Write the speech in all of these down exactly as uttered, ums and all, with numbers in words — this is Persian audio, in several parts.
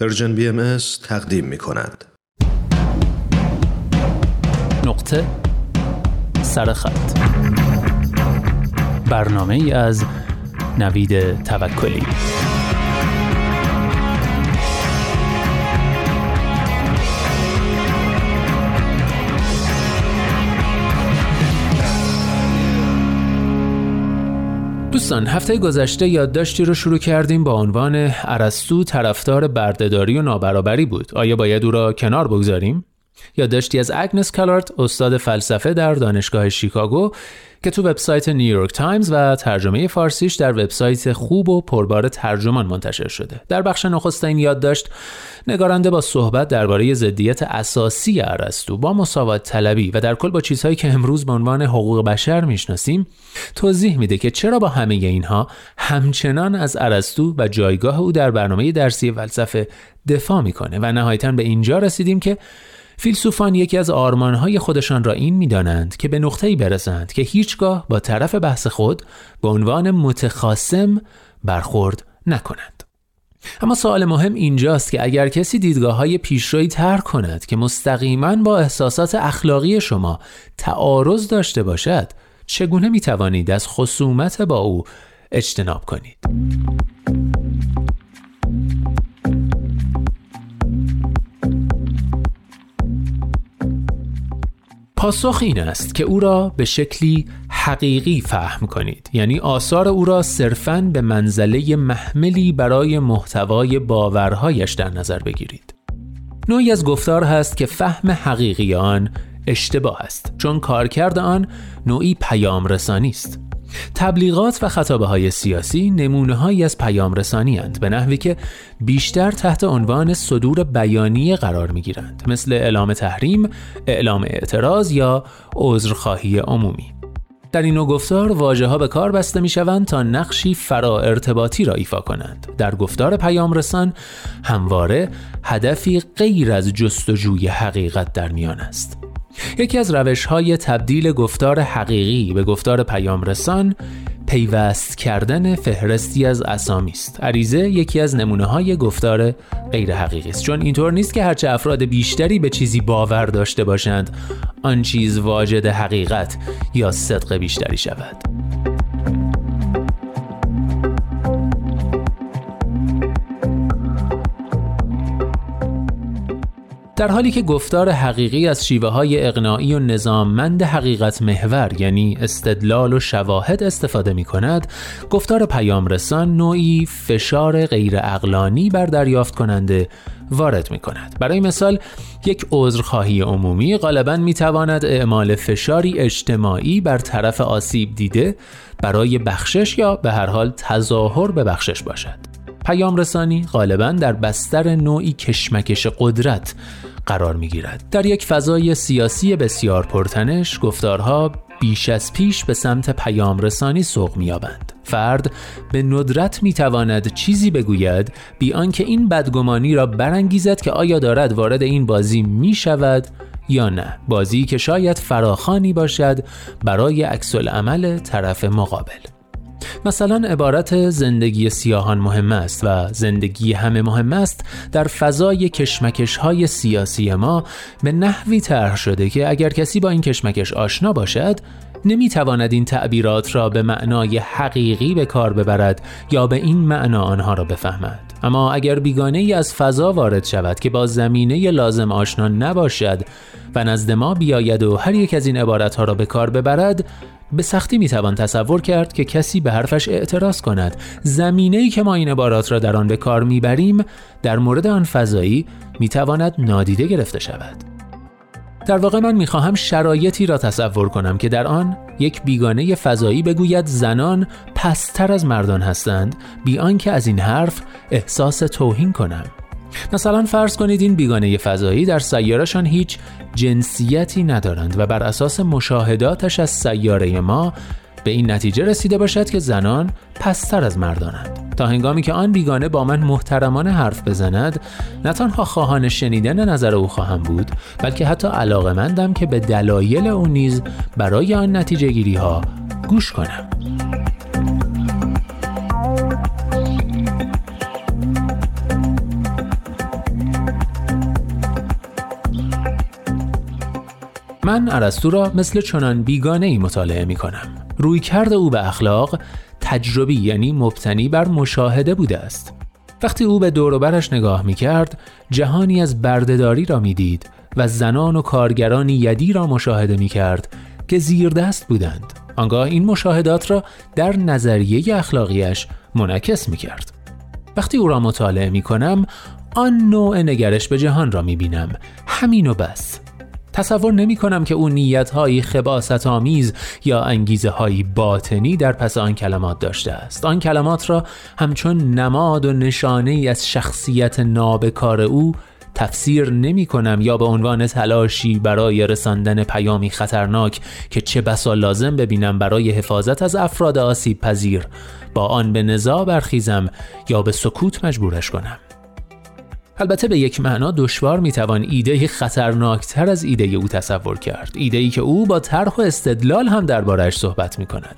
پرژن بی ام اس تقدیم می کند. نقطه سرخط، برنامه ای از نوید توکلی. دوستان، هفته گذشته یادداشتی رو شروع کردیم با عنوان ارسطو طرفدار بردهداری و نابرابری بود. آیا باید او را کنار بگذاریم؟ یادداشتی از اگنس کالارد، استاد فلسفه در دانشگاه شیکاگو، که تو وبسایت نیویورک تایمز و ترجمه فارسیش در وبسایت خوب و پربار ترجمان منتشر شده. در بخش نخست این یادداشت، نگارنده با صحبت درباره ضدیت اساسی ارسطو با مساوات طلبی و در کل با چیزهایی که امروز به عنوان حقوق بشر میشناسیم، توضیح میده که چرا با همه اینها همچنان از ارسطو و جایگاه او در برنامه درسی فلسفه دفاع میکنه و نهایتاً به اینجا رسیدیم که فیلسوفان یکی از آرمانهای خودشان را این می‌دانند که به نقطه‌ای برسند که هیچگاه با طرف بحث خود به عنوان متخاصم برخورد نکنند. اما سوال مهم اینجاست که اگر کسی دیدگاه‌های پیشرویی طرح کند که مستقیماً با احساسات اخلاقی شما تعارض داشته باشد، چگونه می‌توانید از خصومت با او اجتناب کنید؟ پاسخ این است که او را به شکلی حقیقی فهم کنید، یعنی آثار او را صرفاً به منزله محملی برای محتوای باورهایش در نظر بگیرید. نوعی از گفتار هست که فهم حقیقی آن اشتباه است، چون کارکرد آن نوعی پیام رسانی است. تبلیغات و خطابه‌های سیاسی نمونه‌هایی از پیام رسانی اند، به نحوی که بیشتر تحت عنوان صدور بیانیه قرار می‌گیرند، مثل اعلام تحریم، اعلام اعتراض یا عذرخواهی عمومی. در این نوع گفتار واژه‌ها به کار بسته می‌شوند تا نقشی فرا ارتباطی را ایفا کنند. در گفتار پیام رسان همواره هدفی غیر از جستجوی حقیقت در میان است. یکی از روش‌های تبدیل گفتار حقیقی به گفتار پیامرسان پیوست کردن فهرستی از اسامی است. عریضه یکی از نمونه‌های گفتار غیر حقیقی است، چون اینطور نیست که هرچه افراد بیشتری به چیزی باور داشته باشند، آن چیز واجد حقیقت یا صدق بیشتری شود. در حالی که گفتار حقیقی از شیوه‌های اقناعی و نظاممند حقیقت محور، یعنی استدلال و شواهد استفاده می‌کند، گفتار پیامرسان نوعی فشار غیر عقلانی بر دریافت کننده وارد می‌کند. برای مثال، یک عذرخواهی عمومی غالباً می‌تواند اعمال فشاری اجتماعی بر طرف آسیب دیده برای بخشش یا به هر حال تظاهر به بخشش باشد. پیام رسانی غالباً در بستر نوعی کشمکش قدرت قرار می‌گیرد. در یک فضای سیاسی بسیار پرتنش، گفتارها بیش از پیش به سمت پیام رسانی سوق می‌یابند. فرد به ندرت می‌تواند چیزی بگوید بی آنکه این بدگمانی را برانگیزد که آیا دارد وارد این بازی می‌شود یا نه، بازی که شاید فراخوانی باشد برای عکس‌العمل طرف مقابل. مثلا عبارت زندگی سیاهان مهم است و زندگی همه مهم است در فضای کشمکش‌های سیاسی ما به نحوی طرح شده که اگر کسی با این کشمکش آشنا باشد، نمیتواند این تعبیرات را به معنای حقیقی به کار ببرد یا به این معنا آنها را بفهمد. اما اگر بیگانه ای از فضا وارد شود که با زمینه لازم آشنا نباشد و نزد ما بیاید و هر یک از این عبارت‌ها را به کار ببرد، به سختی میتوان تصور کرد که کسی به حرفش اعتراض کند. زمینه‌ای که ما این عبارات را در آن به کار میبریم، در مورد آن فضایی میتواند نادیده گرفته شود. در واقع من میخواهم شرایطی را تصور کنم که در آن یک بیگانه فضایی بگوید زنان پستر از مردان هستند، بی آنکه از این حرف احساس توهین کنم. مثلا فرض کنید این بیگانه فضایی در سیاره‌شان هیچ جنسیتی ندارند و بر اساس مشاهداتش از سیاره ما به این نتیجه رسیده باشد که زنان پستر از مردانند. تا هنگامی که آن بیگانه با من محترمانه حرف بزند، نه تنها خواهان شنیدن نظر او خواهم بود، بلکه حتی علاقه‌مندم که به دلایل او نیز برای آن نتیجه‌گیری‌ها گوش کنم. من ارسطو را مثل چنان بیگانه‌ای مطالعه می‌کنم. رویکرد او به اخلاق تجربی یعنی مبتنی بر مشاهده بوده است. وقتی او به دور و برش نگاه می‌کرد، جهانی از بردهداری را می‌دید و زنان و کارگرانی یدی را مشاهده می‌کرد که زیردست بودند. آنگاه این مشاهدات را در نظریه اخلاقیش منعکس می‌کرد. وقتی او را مطالعه می‌کنم، آن نوع نگرش به جهان را می‌بینم. همین و بس. تصور نمی کنم که او نیت‌های خباثت‌آمیز یا انگیزه‌های باطنی در پس آن کلمات داشته است. آن کلمات را همچون نماد و نشانه‌ای از شخصیت نابکار او تفسیر نمی کنم یا به عنوان تلاشی برای رساندن پیامی خطرناک که چه بسا لازم ببینم برای حفاظت از افراد آسیب پذیر با آن به نزاع برخیزم یا به سکوت مجبورش کنم. البته به یک معنا دشوار میتوان ایده خطرناکتر از ایده او تصور کرد، ایده‌ای که او با طرح و استدلال هم درباره‌اش صحبت میکند.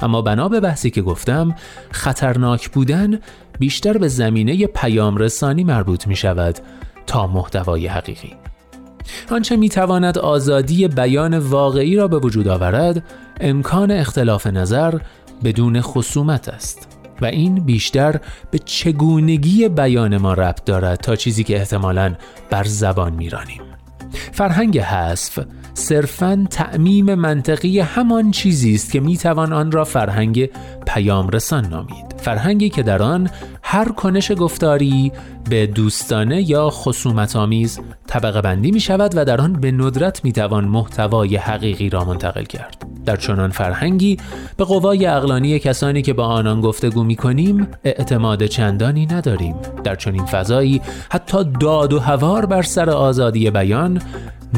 اما بنا به بحثی که گفتم، خطرناک بودن بیشتر به زمینه پیام رسانی مربوط میشود تا محتوای حقیقی. آنچه میتواند آزادی بیان واقعی را به وجود آورد، امکان اختلاف نظر بدون خصومت است. و این بیشتر به چگونگی بیان ما ربط دارد تا چیزی که احتمالاً بر زبان می‌رانیم. فرهنگ حذف صرفاً تعمیم منطقی همان چیزی است که می‌توان آن را فرهنگ پیام رسان نامید. فرهنگی که در آن هر کنش گفتاری به دوستانه یا خصومت‌آمیز طبقه بندی می‌شود و در آن به ندرت می‌توان محتوای حقیقی را منتقل کرد. در چنان فرهنگی به قوای عقلانی کسانی که با آنان گفتگو می‌کنیم اعتماد چندانی نداریم. در چنین فضایی حتی داد و هوار بر سر آزادی بیان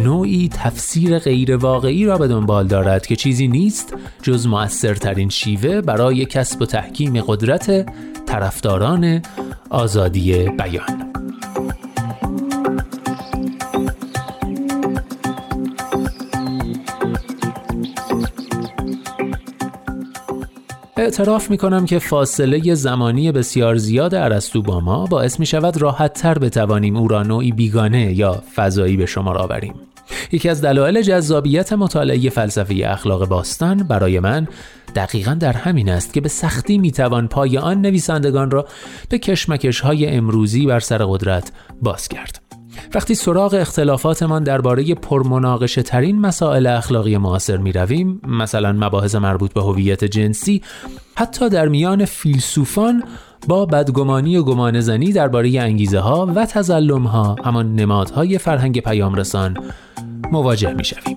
نوعی تفسیر غیر واقعی را به دنبال دارد که چیزی نیست جز مؤثرترین شیوه برای کسب و تحکیم قدرت طرفداران آزادی بیان. اعتراف میکنم که فاصله زمانی بسیار زیاد ارسطو با ما باعث میشود راحت‌تر بتوانیم او را نوعی بیگانه یا فضایی به شمار آوریم. یکی از دلایل جذابیت مطالعه فلسفه اخلاق باستان برای من دقیقاً در همین است که به سختی میتوان پای آن نویسندگان را به کشمکش‌های امروزی بر سر قدرت باز کرد. وقتی سراغ اختلافاتمان درباره پرمناقشه ترین مسائل اخلاقی معاصر می‌رویم، مثلا مباحث مربوط به هویت جنسی، حتی در میان فیلسوفان با بدگمانی و گمانه‌زنی درباره انگیزه‌ها و تظلم‌ها، همان نمادهای فرهنگ پیامرسان مواجه می‌شویم.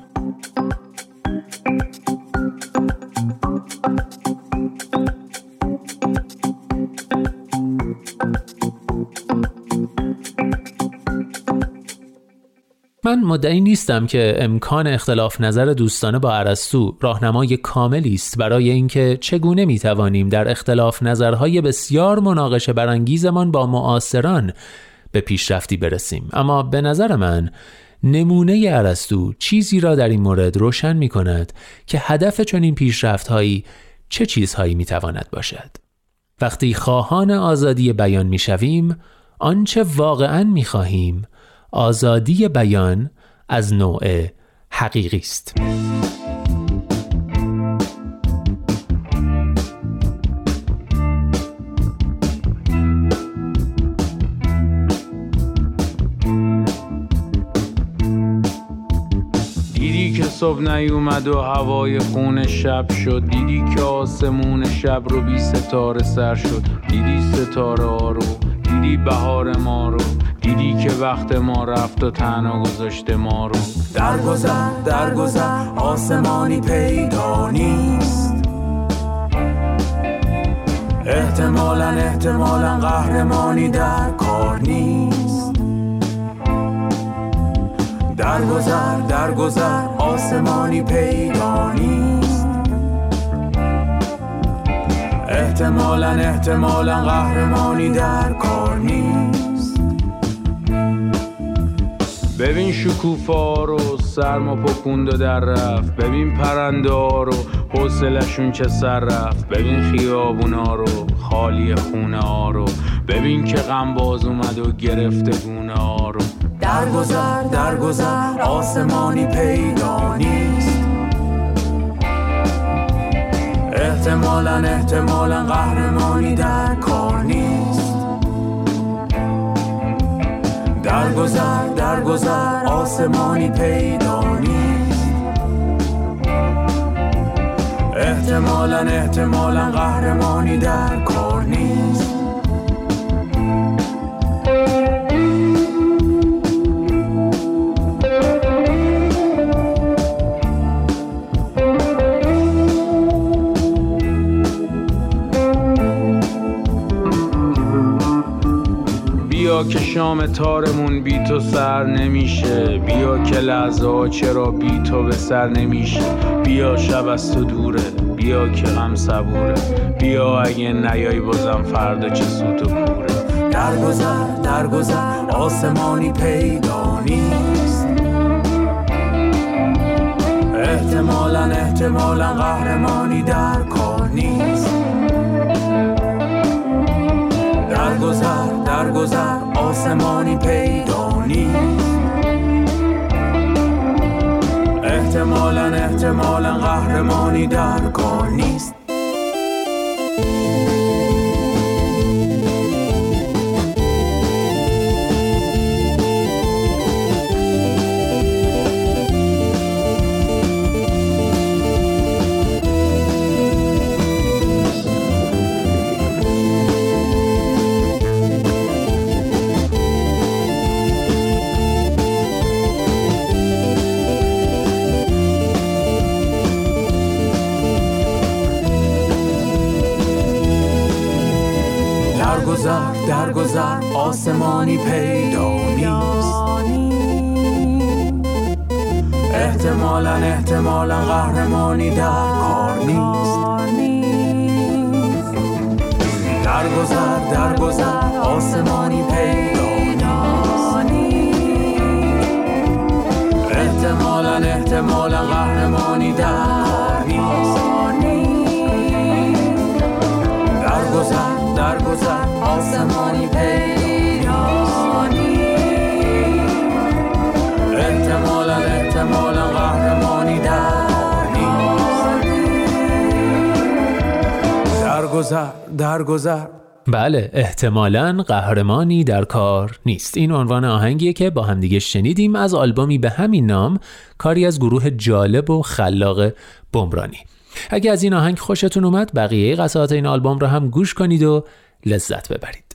من مدعی نیستم که امکان اختلاف نظر دوستانه با ارسطو راهنمای کاملی است برای اینکه چگونه می توانیم در اختلاف نظرهای بسیار مناقشه برانگیزمان با معاصران به پیشرفتی برسیم، اما به نظر من نمونه ارسطو چیزی را در این مورد روشن می کند که هدف چنین پیشرفت‌هایی چه چیزهایی می تواند باشد. وقتی خواهان آزادی بیان می شویم، آنچه واقعاً می خواهیم آزادی بیان از نوع حقیقی است. دیدی که صبح نیومد و هوای خون شب شد، دیدی که آسمون شب رو بی ستاره سر شد، دیدی ستاره ها رو، دیدی بهار ما رو، دیدی که وقت ما رفت و تنها گذاشته ما رو. درگذر درگذر آسمانی پیدا نیست، احتمالاً احتمالاً قهرمانی در کار نیست. درگذر درگذر آسمانی پیدا نیست، احتمالاً احتمالاً قهرمانی در کار نیست. ببین شکوفا رو سرما پکوند و در رفت، ببین پرنده ها رو حوصلشون چه سر رفت، ببین خیابونا رو خالی خونه ها رو، ببین که غمباز اومد و گرفته گونه ها رو. درگذر درگذر آسمانی پیدا نیست، احتمالاً احتمالاً قهرمانی در کار نیست. درگذر درگذر آسمانی پیدا نیست، احتمالاً احتمالاً قهرمانی در کار نیست. که شام تارمون بی تو سر نمیشه، بیا که لحظه ها چرا بی تو به سر نمیشه. بیا شب از تو دوره، بیا که غم صبوره، بیا اگه نیای بازم فردا چه سود و کوره. درگذر درگذر آسمانی پیدا نیست، احتمالاً احتمالاً قهرمانی در کار نیست. درگذر درگذر آسمانی پیدا نیست، احتمالاً احتمالاً قهرمانی در کار نیست. درگذر درگذر آسمانی پیدا نیست، احتمالاً احتمالاً قهرمانی در کار نیست. درگذر درگذر آسمانی پیدا نیست، احتمالاً احتمالاً قهرمانی در کار نیست. درگذر درگذر آسمانی پیدا نیست، احتمالاً احتمالاً قهرمانی در نیست. درگذر درگذر بله، احتمالاً قهرمانی در کار نیست. این عنوان آهنگیه که با هم دیگه شنیدیم از آلبومی به همین نام، کاری از گروه جالب و خلاق بمرانی. اگه از این آهنگ خوشتون اومد بقیه قطعات این آلبوم رو هم گوش کنید و لذت ببرید.